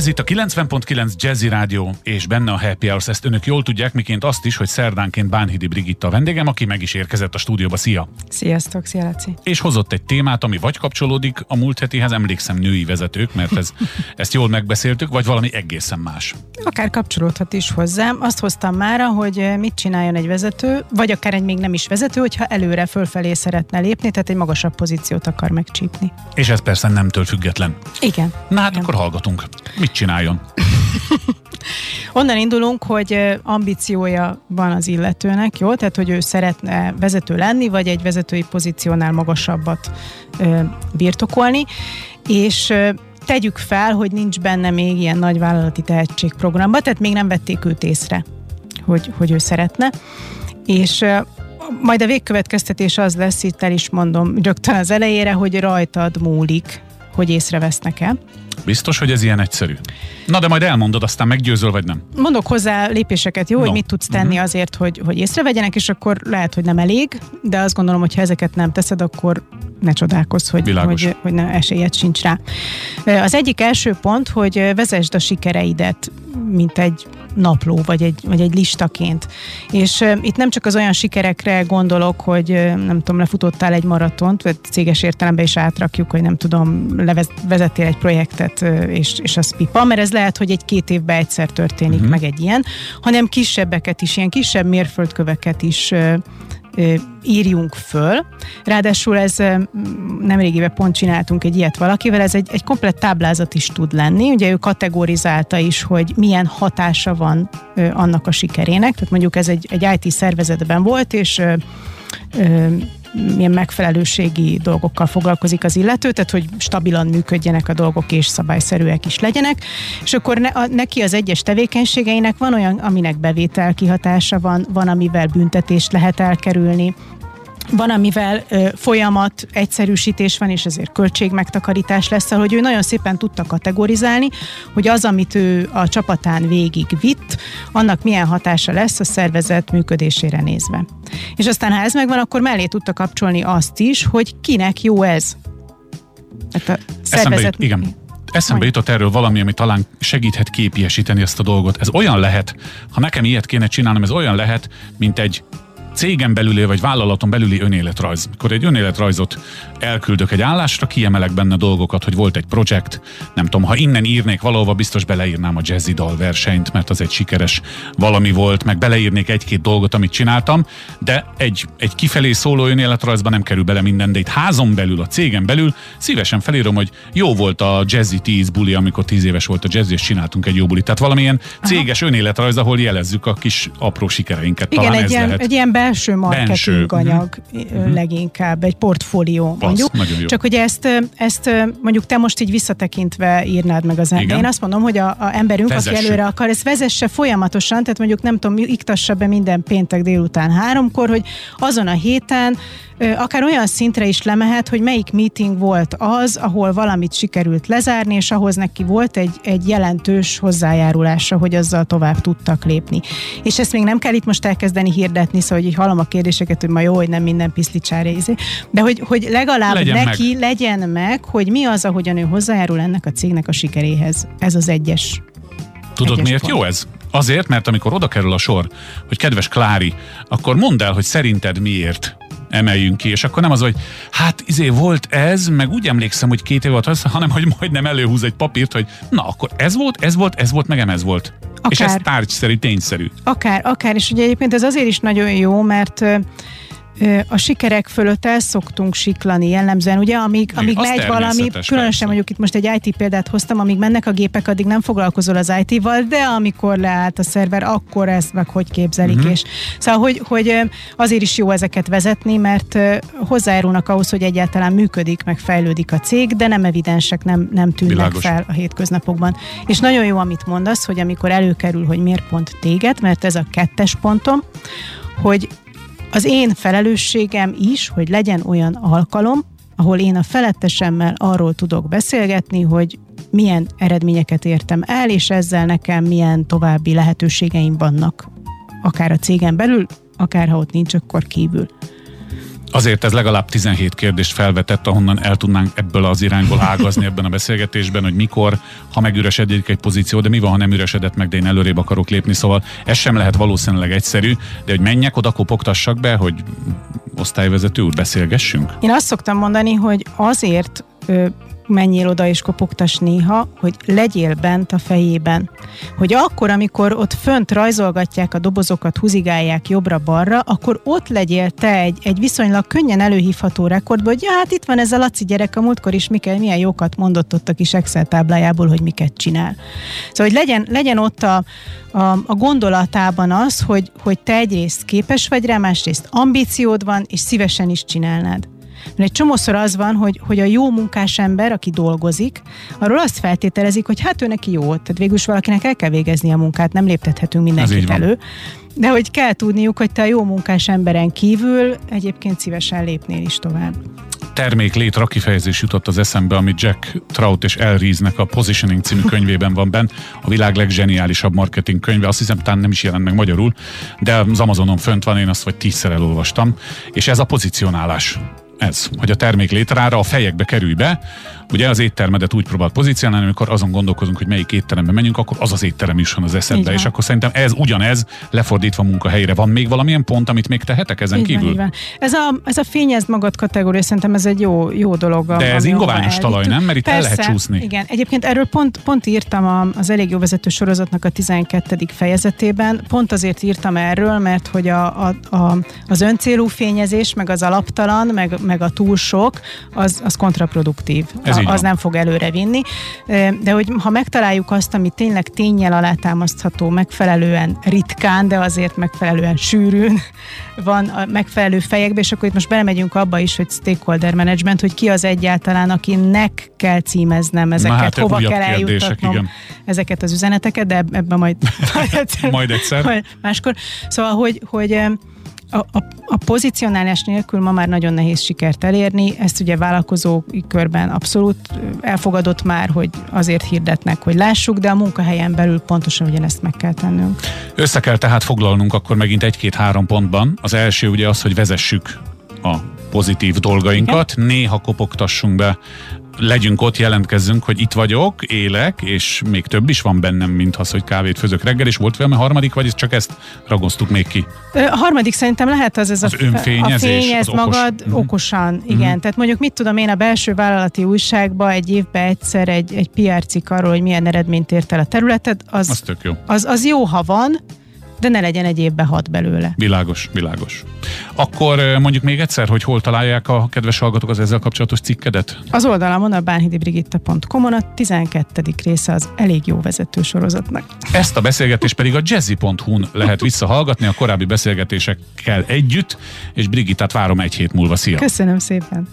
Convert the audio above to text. Ez itt a 90.9 Jazzy Rádió, és benne a Happy Hours. Ezt önök jól tudják, miként azt is, hogy szerdánként Bánhidi Brigitta a vendégem, aki meg is érkezett a stúdióba. Szia! Sziasztok, szia Laci! És hozott egy témát, ami vagy kapcsolódik a múlt hetihez, emlékszem, női vezetők, mert ezt jól megbeszéltük, vagy valami egészen más. Akár kapcsolódhat is hozzám. Azt hoztam mára, hogy mit csináljon egy vezető, vagy akár egy még nem is vezető, hogyha előre fölfelé szeretne lépni, tehát egy magasabb pozíciót akar megcsípni. És ez persze nemtől független. Igen. Na hát igen. Akkor hallgatunk. Mit csináljon? Onnan indulunk, hogy ambíciója van az illetőnek, jó? Tehát, hogy ő szeretne vezető lenni, vagy egy vezetői pozíciónál magasabbat birtokolni, és tegyük fel, hogy nincs benne még ilyen nagy vállalati tehetségprogramban, tehát még nem vették őt észre, hogy ő szeretne, és majd a végkövetkeztetés az lesz, itt el is mondom rögtön az elejére, hogy rajtad múlik, hogy észrevesznek-e. Biztos, hogy ez ilyen egyszerű. Na, de majd elmondod, aztán meggyőzöl, vagy nem? Mondok hozzá lépéseket, jó, no. Hogy mit tudsz tenni azért, hogy észrevegyenek, és akkor lehet, hogy nem elég, de azt gondolom, hogy ha ezeket nem teszed, akkor ne csodálkozz, hogy nem, esélyed sincs rá. Az egyik első pont, hogy vezesd a sikereidet, mint egy napló, vagy egy listaként. És itt nem csak az olyan sikerekre gondolok, hogy nem tudom, lefutottál egy maratont, vagy céges értelemben is átrakjuk, hogy nem tudom, levezettél egy projektet, és az pipa, mert ez lehet, hogy egy-két évben egyszer történik meg egy ilyen, hanem kisebbeket is, ilyen kisebb mérföldköveket is írjunk föl. Ráadásul ez nemrégiben pont csináltunk egy ilyet valakivel, ez egy komplett táblázat is tud lenni. Ugye ő kategorizálta is, hogy milyen hatása van annak a sikerének. Tehát mondjuk ez egy IT szervezetben volt, és milyen megfelelőségi dolgokkal foglalkozik az illető, tehát hogy stabilan működjenek a dolgok, és szabályszerűek is legyenek, és akkor neki az egyes tevékenységeinek van olyan, aminek bevétel kihatása van amivel büntetést lehet elkerülni, van, amivel folyamat, egyszerűsítés van, és ezért költségmegtakarítás lesz, hogy ő nagyon szépen tudta kategorizálni, hogy az, amit ő a csapatán végig vitt, annak milyen hatása lesz a szervezet működésére nézve. És aztán, ha ez megvan, akkor mellé tudta kapcsolni azt is, hogy kinek jó ez. Tehát a szervezet... Eszembe jutott erről valami, ami talán segíthet képiesíteni ezt a dolgot. Ez olyan lehet, ha nekem ilyet kéne csinálnom, ez olyan lehet, mint egy cégen belüli, vagy vállalaton belüli önéletrajz. Mikor egy önéletrajzot elküldök egy állásra, kiemelek benne dolgokat, hogy volt egy projekt, nem tudom, ha innen írnék valahova, biztos beleírnám a jazzy dalversenyt, mert az egy sikeres valami volt, meg beleírnék egy-két dolgot, amit csináltam, de egy kifelé szóló önéletrajzban nem kerül bele minden, de itt házon belül, a cégen belül szívesen felírom, hogy jó volt a jazzy 10 buli, amikor 10 éves volt a jazzy, és csináltunk egy jó bulit. Tehát valamilyen céges önéletrajz, ahol jelezzük a kis apró sikereinket. Igen, talán ez lehet. Egy ilyen belső marketing anyag leginkább, egy portfólió mondjuk. Csak hogy ezt mondjuk te most így visszatekintve írnád meg az ember. Én azt mondom, hogy a emberünk, aki előre akar, ezt vezesse folyamatosan, tehát mondjuk nem tudom, iktassa be minden péntek délután 3-kor, hogy azon a héten akár olyan szintre is lemehet, hogy melyik meeting volt az, ahol valamit sikerült lezárni, és ahhoz neki volt egy jelentős hozzájárulása, hogy azzal tovább tudtak lépni. És ezt még nem kell itt most elkezdeni hirdetni, szóval hogy hallom a kérdéseket, hogy ma jó, hogy nem minden piszlicsára ízé. De hogy legalább legyen meg, hogy mi az, ahogyan ő hozzájárul ennek a cégnek a sikeréhez. Ez az egyes. Tudod, miért pont jó ez? Azért, mert amikor oda kerül a sor, hogy kedves Klári, akkor mondd el, hogy szerinted miért emeljünk ki, és akkor nem az, hogy hát volt ez, meg úgy emlékszem, hogy 2 év volt az, hanem hogy majdnem előhúz egy papírt, hogy na, akkor ez volt, meg ez volt. Akár. És ez tárgyszerű, tényszerű. Akár, és ugye egyébként ez azért is nagyon jó, mert a sikerek fölött el szoktunk siklani jellemzően, ugye, amíg megy valami, különösen persze. Mondjuk itt most egy IT példát hoztam, amíg mennek a gépek, addig nem foglalkozol az IT-val, de amikor leállt a szerver, akkor ezt meg hogy képzelik, és szóval, hogy azért is jó ezeket vezetni, mert hozzájárulnak ahhoz, hogy egyáltalán működik, meg fejlődik a cég, de nem evidensek, nem tűnnek Bilágos. Fel a hétköznapokban. És nagyon jó, amit mondasz, hogy amikor előkerül, hogy miért pont téged, mert ez a 2. pontom, hogy az én felelősségem is, hogy legyen olyan alkalom, ahol én a felettesemmel arról tudok beszélgetni, hogy milyen eredményeket értem el, és ezzel nekem milyen további lehetőségeim vannak. Akár a cégen belül, akár ha ott nincs, akkor kívül. Azért ez legalább 17 kérdést felvetett, ahonnan el tudnánk ebből az irányból ágazni ebben a beszélgetésben, hogy mikor, ha megüresedik egy pozíció, de mi van, ha nem üresedett meg, de én előrébb akarok lépni, szóval ez sem lehet valószínűleg egyszerű, de hogy menjek oda, kopogtassak be, hogy osztályvezető úr, beszélgessünk? Én azt szoktam mondani, hogy azért menjél oda és kopogtass néha, hogy legyél bent a fejében. Hogy akkor, amikor ott fönt rajzolgatják a dobozokat, húzigálják jobbra-balra, akkor ott legyél te egy viszonylag könnyen előhívható rekordban, hogy ja, hát itt van ez a Laci gyerek, a múltkor is milyen jókat mondott ott a kis Excel táblájából, hogy miket csinál. Szóval, hogy legyen ott a gondolatában az, hogy te egyrészt képes vagy rá, másrészt ambíciód van, és szívesen is csinálnád. Mert egy csomószor az van, hogy a jó munkás ember, aki dolgozik, arról azt feltételezik, hogy hát ő neki jó, tehát végülis valakinek el kell végezni a munkát, nem léptethetünk mindenkit elő. De hogy kell tudniuk, hogy te a jó munkás emberen kívül egyébként szívesen lépnél is tovább. Terméklétra kifejezés jutott az eszembe, amit Jack Trout és El Riesnek a Positioning című könyvében van benn, a világ legzseniálisabb marketing könyve, azt hiszem, talán nem is jelent meg magyarul, de az Amazonon fönt van, én azt vagy 10-szer elolvastam, és ez a pozicionálás. Ez, hogy a termék létrára, a fejekbe kerülj be, ugye az éttermedet úgy próbált pozícionálni, amikor azon gondolkozunk, hogy melyik étterembe menjünk, akkor az az étterem is van az eszedbe, és akkor szerintem ez ugyanez lefordítva munkahelyre. Van még valamilyen pont, amit még tehetek ezen kívül? Van. Ez a fényezd magad kategória, szerintem ez egy jó dolog. De ez ingoványos talaj, nem? Mert itt persze, el lehet csúszni. Igen. Egyébként erről pont írtam az Elég Jó Vezető sorozatnak a 12. fejezetében, pont azért írtam erről, mert hogy az öncélú fényezés, meg az alaptalan, meg a túl sok, az kontraproduktív. Az nem fog előre vinni. De hogy ha megtaláljuk azt, ami tényleg ténnyel alátámasztható, megfelelően ritkán, de azért megfelelően sűrűn van a megfelelő fejekbe, és akkor itt most belemegyünk abba is, hogy stakeholder management, hogy ki az egyáltalán, akinek kell címeznem ezeket, hova kell eljutatnom ezeket az üzeneteket, de ebben majd egyszer. Máskor. Szóval, hogy a pozicionálás nélkül ma már nagyon nehéz sikert elérni, ezt ugye vállalkozói körben abszolút elfogadott már, hogy azért hirdetnek, hogy lássuk, de a munkahelyen belül pontosan ugyanezt meg kell tennünk. Össze kell tehát foglalnunk akkor megint 1-2-3 pontban. Az első ugye az, hogy vezessük a pozitív dolgainkat, igen. Néha kopogtassunk be, legyünk ott, jelentkezzünk, hogy itt vagyok, élek, és még több is van bennem, mint az, hogy kávét főzök reggel, és volt valami harmadik, vagy csak ezt ragoztuk még ki? A harmadik szerintem lehet az önfényezés, fényez magad okosan, igen. Tehát mondjuk mit tudom én, a belső vállalati újságban egy évben egyszer egy PR cikk arról, hogy milyen eredményt ért el a területed, az tök jó. Az jó, ha van, de ne legyen egy évben 6 belőle. Világos. Akkor mondjuk még egyszer, hogy hol találják a kedves hallgatók az ezzel kapcsolatos cikkedet? Az oldalamon, a bánhidibrigitta.com-on a 12. része az Elég Jó Vezető sorozatnak. Ezt a beszélgetést pedig a jazzy.hu-n lehet visszahallgatni a korábbi beszélgetésekkel együtt, és Brigittát várom egy hét múlva. Szia! Köszönöm szépen!